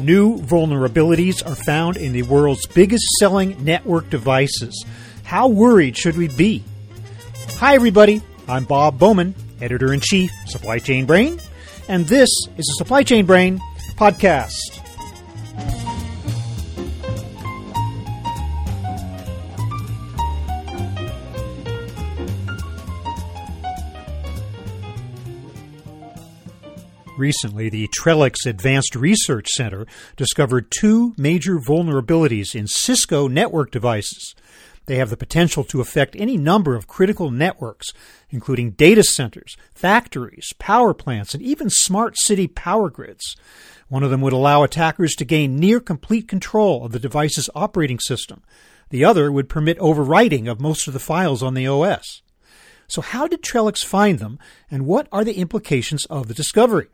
New vulnerabilities are found in the world's biggest selling network devices. How worried should we be? Hi, everybody. I'm Bob Bowman, Editor-in-Chief, Supply Chain Brain, and this is the Supply Chain Brain podcast. Recently, the Trellix Advanced Research Center discovered two major vulnerabilities in Cisco network devices. They have the potential to affect any number of critical networks, including data centers, factories, power plants, and even smart city power grids. One of them would allow attackers to gain near complete control of the device's operating system. The other would permit overwriting of most of the files on the OS. So how did Trellix find them, and what are the implications of the discovery?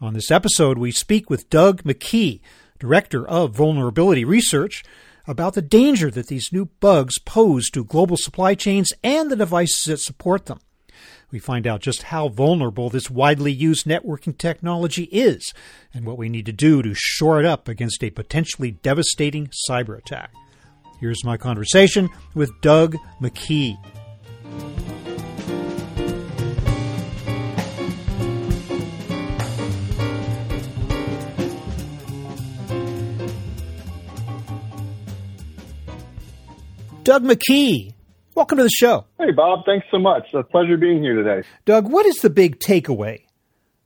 On this episode, we speak with Doug McKee, Director of Vulnerability Research, about the danger that these new bugs pose to global supply chains and the devices that support them. We find out just how vulnerable this widely used networking technology is and what we need to do to shore it up against a potentially devastating cyber attack. Here's my conversation with Doug McKee. Doug McKee, welcome to the show. Hey, Bob. Thanks so much. It's a pleasure being here today. Doug, what is the big takeaway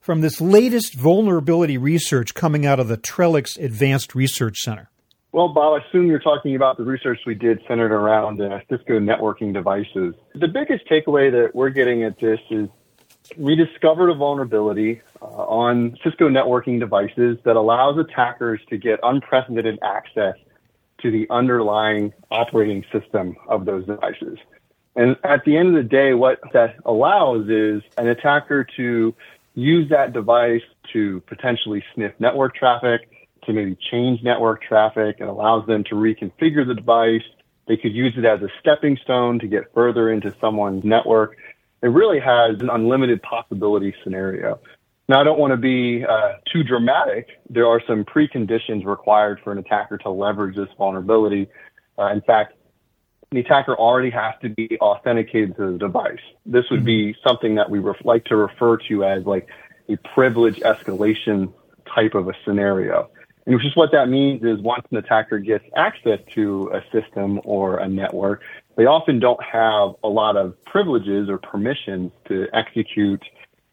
from this latest vulnerability research coming out of the Trellix Advanced Research Center? Well, Bob, I assume you're talking about the research we did centered around Cisco networking devices. The biggest takeaway that we're getting at this is we discovered a vulnerability on Cisco networking devices that allows attackers to get unprecedented access to the underlying operating system of those devices. And at the end of the day, what that allows is an attacker to use that device to potentially sniff network traffic, to maybe change network traffic. It allows them to reconfigure the device. They could use it as a stepping stone to get further into someone's network. It really has an unlimited possibility scenario. Now, I don't want to be too dramatic. There are some preconditions required for an attacker to leverage this vulnerability. In fact, the attacker already has to be authenticated to the device. This would be something that we like to refer to as like a privilege escalation type of a scenario. And which is what that means is once an attacker gets access to a system or a network, they often don't have a lot of privileges or permissions to execute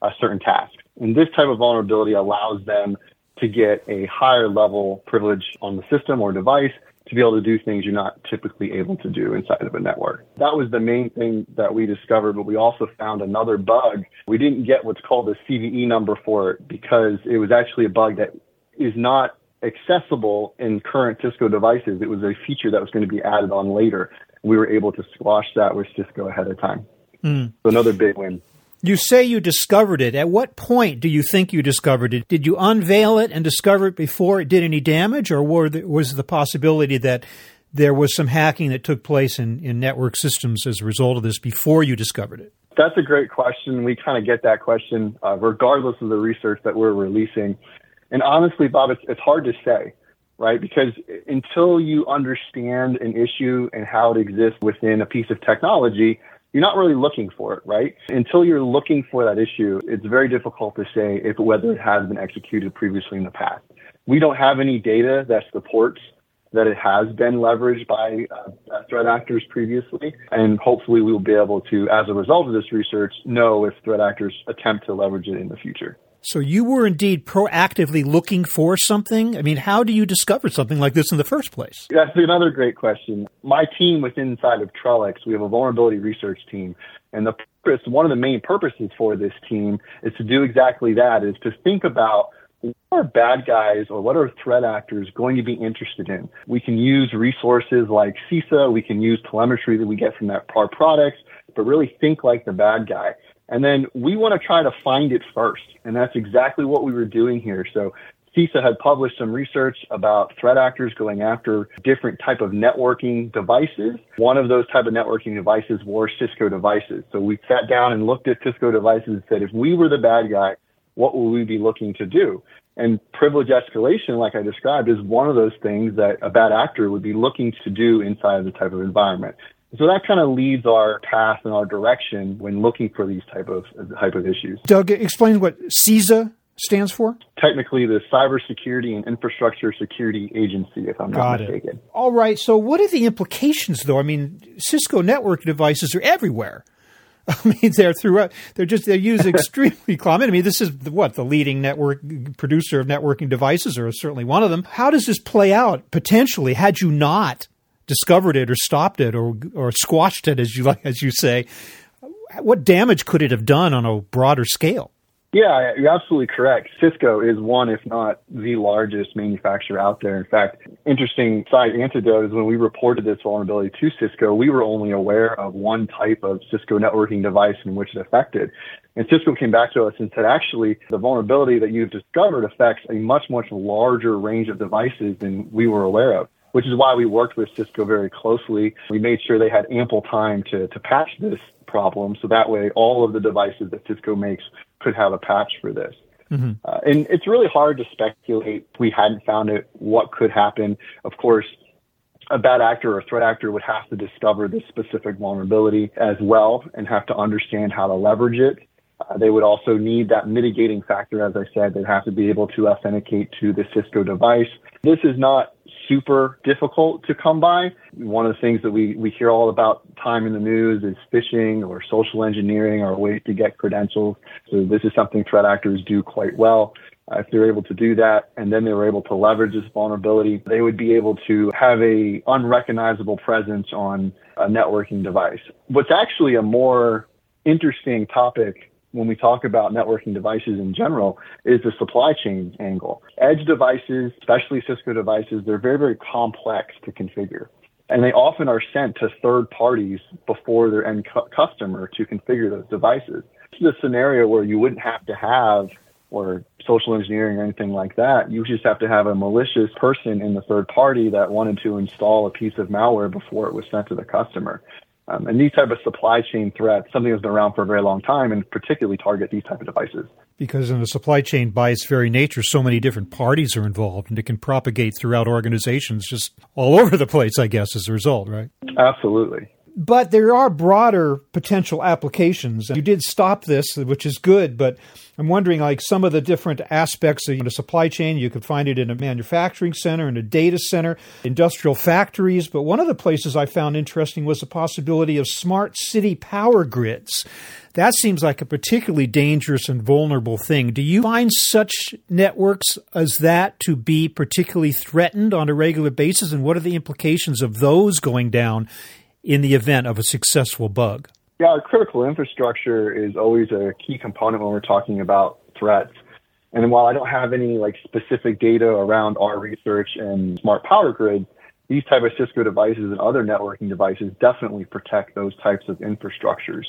a certain task. And this type of vulnerability allows them to get a higher level privilege on the system or device to be able to do things you're not typically able to do inside of a network. That was the main thing that we discovered, but we also found another bug. We didn't get what's called a CVE number for it because it was actually a bug that is not accessible in current Cisco devices. It was a feature that was going to be added on later. We were able to squash that with Cisco ahead of time. So another big win. You say you discovered it. At what point do you think you discovered it? Did you unveil it and discover it before it did any damage, or was the possibility that there was some hacking that took place in network systems as a result of this before you discovered it? That's a great question. We kind of get that question regardless of the research that we're releasing. And honestly, Bob, it's hard to say, right? Because until you understand an issue and how it exists within a piece of technology, you're not really looking for it, right? Until you're looking for that issue, it's very difficult to say if whether it has been executed previously in the past. We don't have any data that supports that it has been leveraged by threat actors previously. And hopefully we will be able to, as a result of this research, know if threat actors attempt to leverage it in the future. So you were indeed proactively looking for something? I mean, how do you discover something like this in the first place? That's another great question. My team within inside of Trellix, we have a vulnerability research team. And one of the main purposes for this team is to do exactly that, is to think about what are bad guys or what are threat actors going to be interested in? We can use resources like CISA. We can use telemetry that we get from our products, but really think like the bad guy. And then we want to try to find it first. And that's exactly what we were doing here. So CISA had published some research about threat actors going after different type of networking devices. One of those type of networking devices were Cisco devices. So we sat down and looked at Cisco devices and said, if we were the bad guy, what would we be looking to do? And privilege escalation, like I described, is one of those things that a bad actor would be looking to do inside of the type of environment. So that kind of leads our path and our direction when looking for these type of issues. Doug, explain what CISA stands for? Technically, the Cybersecurity and Infrastructure Security Agency, if I'm not mistaken. All right. So what are the implications, though? I mean, Cisco network devices are everywhere. I mean, they're used extremely common. I mean, this is the leading network producer of networking devices, or certainly one of them. How does this play out potentially had you not discovered it or stopped it or squashed it, as you say? What damage could it have done on a broader scale? Yeah, you're absolutely correct. Cisco is one, if not the largest manufacturer out there. In fact, interesting side anecdote is when we reported this vulnerability to Cisco, we were only aware of one type of Cisco networking device in which it affected. And Cisco came back to us and said, actually, the vulnerability that you've discovered affects a much, much larger range of devices than we were aware of, which is why we worked with Cisco very closely. We made sure they had ample time to patch this problem, so that way all of the devices that Cisco makes could have a patch for this. Mm-hmm. And it's really hard to speculate. We hadn't found it, what could happen. Of course, a bad actor or a threat actor would have to discover this specific vulnerability as well and have to understand how to leverage it. They would also need that mitigating factor. As I said, they'd have to be able to authenticate to the Cisco device. This is not super difficult to come by. One of the things that we hear all about time in the news is phishing or social engineering or ways to get credentials. So this is something threat actors do quite well. If they're able to do that, and then they were able to leverage this vulnerability, they would be able to have a unrecognizable presence on a networking device. What's actually a more interesting topic when we talk about networking devices in general is the supply chain angle. Edge devices, especially Cisco devices, they're very, very complex to configure. And they often are sent to third parties before their end customer to configure those devices. This is a scenario where you wouldn't have to have or social engineering or anything like that. You just have to have a malicious person in the third party that wanted to install a piece of malware before it was sent to the customer. And these type of supply chain threats, something that's been around for a very long time, and particularly target these type of devices. Because in the supply chain, by its very nature, so many different parties are involved, and it can propagate throughout organizations just all over the place, I guess, as a result, right? Absolutely. But there are broader potential applications. You did stop this, which is good, but I'm wondering, like, some of the different aspects of a supply chain. You could find it in a manufacturing center, in a data center, industrial factories. But one of the places I found interesting was the possibility of smart city power grids. That seems like a particularly dangerous and vulnerable thing. Do you find such networks as that to be particularly threatened on a regular basis? And what are the implications of those going down in the event of a successful bug? Yeah, critical infrastructure is always a key component when we're talking about threats. And while I don't have any specific data around our research and smart power grids, these type of Cisco devices and other networking devices definitely protect those types of infrastructures.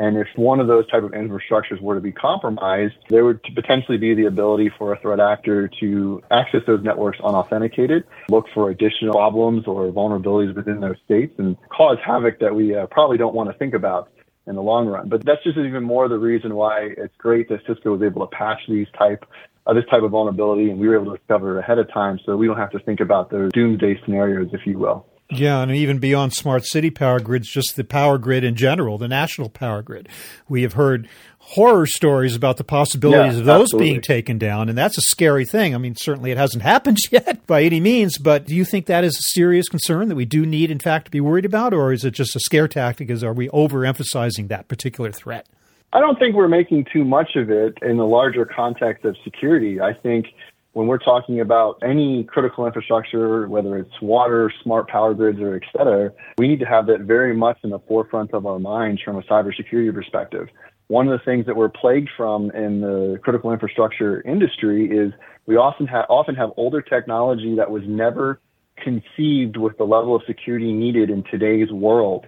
And if one of those type of infrastructures were to be compromised, there would potentially be the ability for a threat actor to access those networks unauthenticated, look for additional problems or vulnerabilities within those states, and cause havoc that we probably don't want to think about in the long run. But that's just even more the reason why it's great that Cisco was able to patch this type of vulnerability, and we were able to discover it ahead of time so we don't have to think about those doomsday scenarios, if you will. Yeah, and even beyond smart city power grids, just the power grid in general, the national power grid. We have heard horror stories about the possibilities of those being taken down, and that's a scary thing. I mean, certainly it hasn't happened yet by any means, but do you think that is a serious concern that we do need, in fact, to be worried about, or is it just a scare tactic? Are we overemphasizing that particular threat? I don't think we're making too much of it in the larger context of security. I think when we're talking about any critical infrastructure, whether it's water, smart power grids, or et cetera, we need to have that very much in the forefront of our minds from a cybersecurity perspective. One of the things that we're plagued from in the critical infrastructure industry is we often have older technology that was never conceived with the level of security needed in today's world.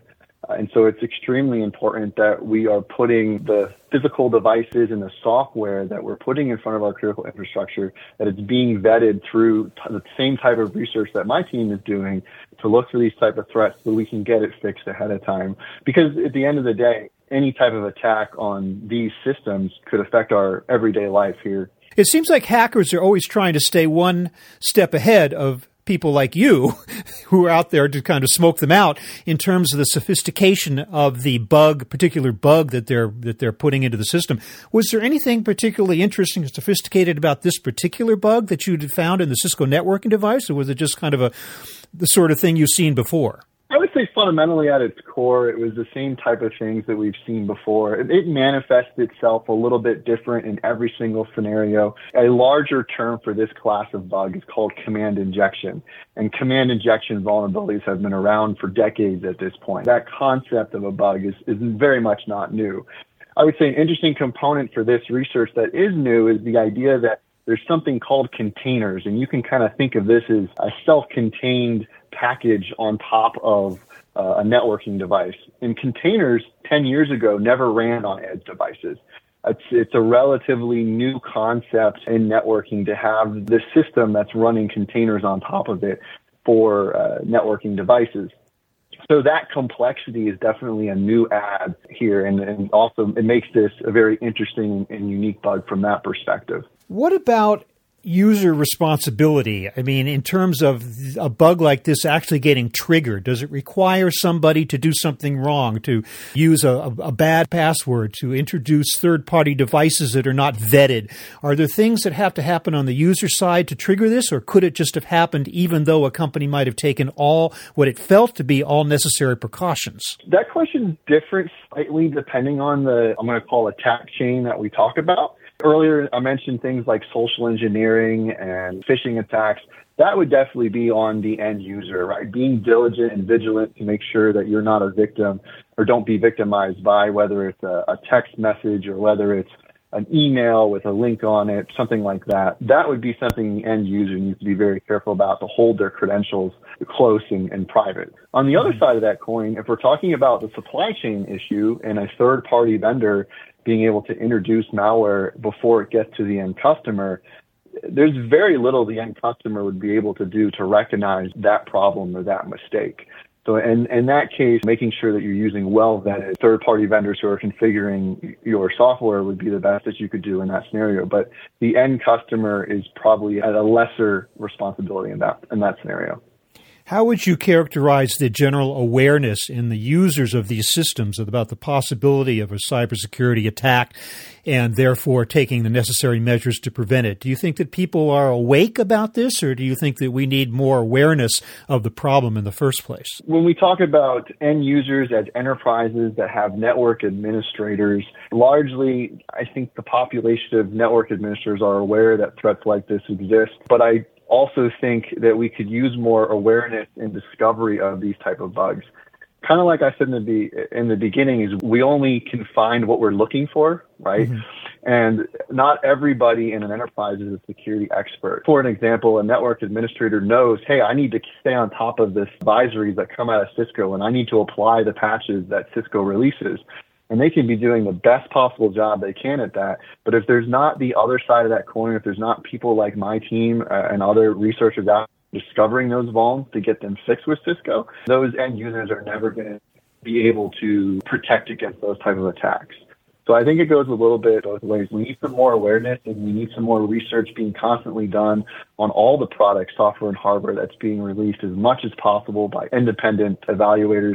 And so it's extremely important that we are putting the physical devices and the software that we're putting in front of our critical infrastructure, that it's being vetted through the same type of research that my team is doing to look for these type of threats so we can get it fixed ahead of time. Because at the end of the day, any type of attack on these systems could affect our everyday life here. It seems like hackers are always trying to stay one step ahead of people like you who are out there to kind of smoke them out in terms of the sophistication of the particular bug that they're putting into the system. Was there anything particularly interesting and sophisticated about this particular bug that you'd found in the Cisco networking device, or was it just kind of the sort of thing you've seen before? I would say fundamentally at its core, it was the same type of things that we've seen before. It manifests itself a little bit different in every single scenario. A larger term for this class of bug is called command injection. And command injection vulnerabilities have been around for decades at this point. That concept of a bug is very much not new. I would say an interesting component for this research that is new is the idea that there's something called containers, and you can kind of think of this as a self-contained package on top of a networking device. And containers 10 years ago never ran on edge devices. It's a relatively new concept in networking to have this system that's running containers on top of it for networking devices. So that complexity is definitely a new add here, and also it makes this a very interesting and unique bug from that perspective. What about user responsibility? I mean, in terms of a bug like this actually getting triggered, does it require somebody to do something wrong, to use a bad password, to introduce third-party devices that are not vetted? Are there things that have to happen on the user side to trigger this, or could it just have happened even though a company might have taken all what it felt to be all necessary precautions? That question differs slightly depending on the, I'm going to call, attack chain that we talk about. Earlier, I mentioned things like social engineering and phishing attacks. That would definitely be on the end user, right? Being diligent and vigilant to make sure that you're not a victim or don't be victimized by whether it's a text message or whether it's an email with a link on it, something like that. That would be something the end user needs to be very careful about, to hold their credentials close and private. On the other side of that coin, if we're talking about the supply chain issue and a third-party vendor being able to introduce malware before it gets to the end customer, there's very little the end customer would be able to do to recognize that problem or that mistake. So in that case, making sure that you're using well-vetted third-party vendors who are configuring your software would be the best that you could do in that scenario. But the end customer is probably at a lesser responsibility in that scenario. How would you characterize the general awareness in the users of these systems about the possibility of a cybersecurity attack and therefore taking the necessary measures to prevent it? Do you think that people are awake about this, or do you think that we need more awareness of the problem in the first place? When we talk about end users as enterprises that have network administrators, largely I think the population of network administrators are aware that threats like this exist, but I also think that we could use more awareness and discovery of these type of bugs. Kind of like I said in the beginning, is we only can find what we're looking for, right? Mm-hmm. And not everybody in an enterprise is a security expert. For an example, a network administrator knows, hey, I need to stay on top of this advisories that come out of Cisco, and I need to apply the patches that Cisco releases. And they can be doing the best possible job they can at that. But if there's not the other side of that coin, if there's not people like my team and other researchers out discovering those vulns to get them fixed with Cisco, those end users are never going to be able to protect against those type of attacks. So I think it goes a little bit both ways. We need some more awareness, and we need some more research being constantly done on all the products, software and hardware, that's being released as much as possible by independent evaluators.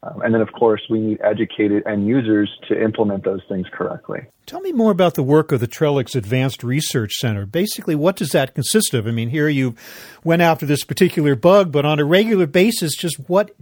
And then, of course, we need educated end users to implement those things correctly. Tell me more about the work of the Trellix Advanced Research Center. Basically, what does that consist of? I mean, here you went after this particular bug, but on a regular basis, just what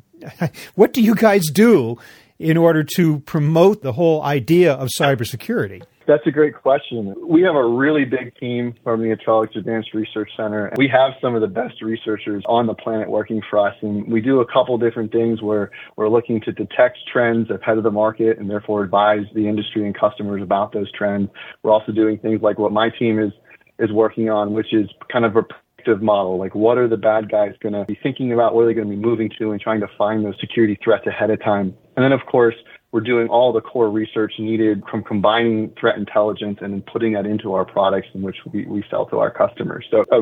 do you guys do in order to promote the whole idea of cybersecurity? That's a great question. We have a really big team from the Trellix Advanced Research Center. We have some of the best researchers on the planet working for us, and we do a couple different things where we're looking to detect trends ahead of the market and therefore advise the industry and customers about those trends. We're also doing things like what my team is working on, which is kind of a model, like what are the bad guys going to be thinking about, what are they going to be moving to, and trying to find those security threats ahead of time. And then, of course, we're doing all the core research needed from combining threat intelligence and putting that into our products in which we sell to our customers. So a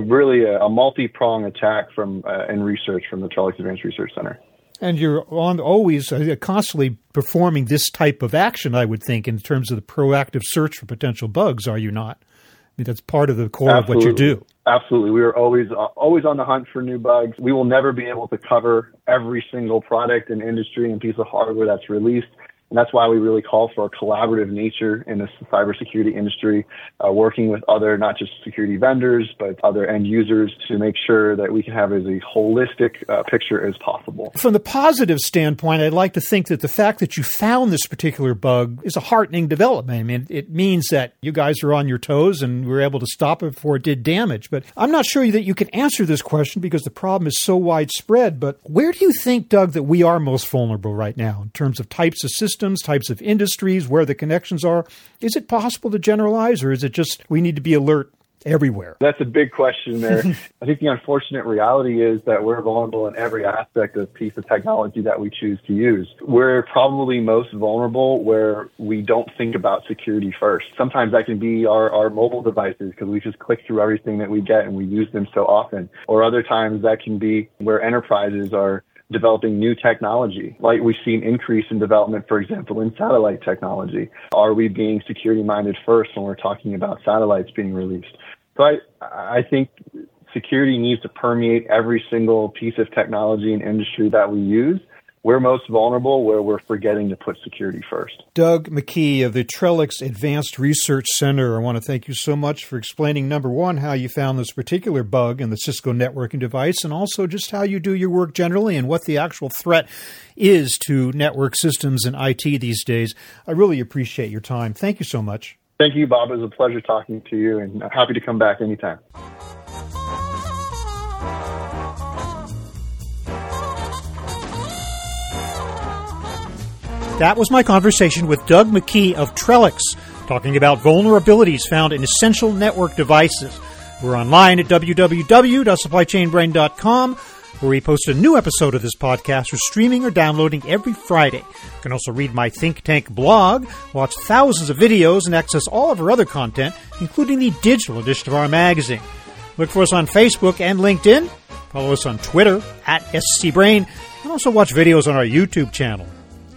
multi-prong attack and research from the Trellix Advanced Research Center. And you're always constantly performing this type of action, I would think, in terms of the proactive search for potential bugs, are you not? I mean, that's part of the core Absolutely. Of what you do. Absolutely. We are always on the hunt for new bugs. We will never be able to cover every single product and industry and piece of hardware that's released. And that's why we really call for a collaborative nature in the cybersecurity industry, working with other, not just security vendors, but other end users to make sure that we can have as a holistic picture as possible. From the positive standpoint, I'd like to think that the fact that you found this particular bug is a heartening development. I mean, it means that you guys are on your toes and were able to stop it before it did damage. But I'm not sure that you can answer this question because the problem is so widespread. But where do you think, Doug, that we are most vulnerable right now in terms of types of systems? Types of industries, where the connections are? Is it possible to generalize, or is it just we need to be alert everywhere? That's a big question there. I think the unfortunate reality is that we're vulnerable in every aspect of piece of technology that we choose to use. We're probably most vulnerable where we don't think about security first. Sometimes that can be our mobile devices because we just click through everything that we get and we use them so often. Or other times that can be where enterprises are developing new technology. Like we've seen increase in development, for example, in satellite technology. Are we being security-minded first when we're talking about satellites being released? So I think security needs to permeate every single piece of technology and industry that we use. We're most vulnerable where we're forgetting to put security first. Doug McKee of the Trellix Advanced Research Center, I want to thank you so much for explaining, number one, how you found this particular bug in the Cisco networking device, and also just how you do your work generally and what the actual threat is to network systems and IT these days. I really appreciate your time. Thank you so much. Thank you, Bob. It was a pleasure talking to you, and I'm happy to come back anytime. That was my conversation with Doug McKee of Trellix, talking about vulnerabilities found in essential network devices. We're online at www.supplychainbrain.com, where we post a new episode of this podcast for streaming or downloading every Friday. You can also read my Think Tank blog, watch thousands of videos, and access all of our other content, including the digital edition of our magazine. Look for us on Facebook and LinkedIn. Follow us on Twitter, @SCBrain, and also watch videos on our YouTube channel. You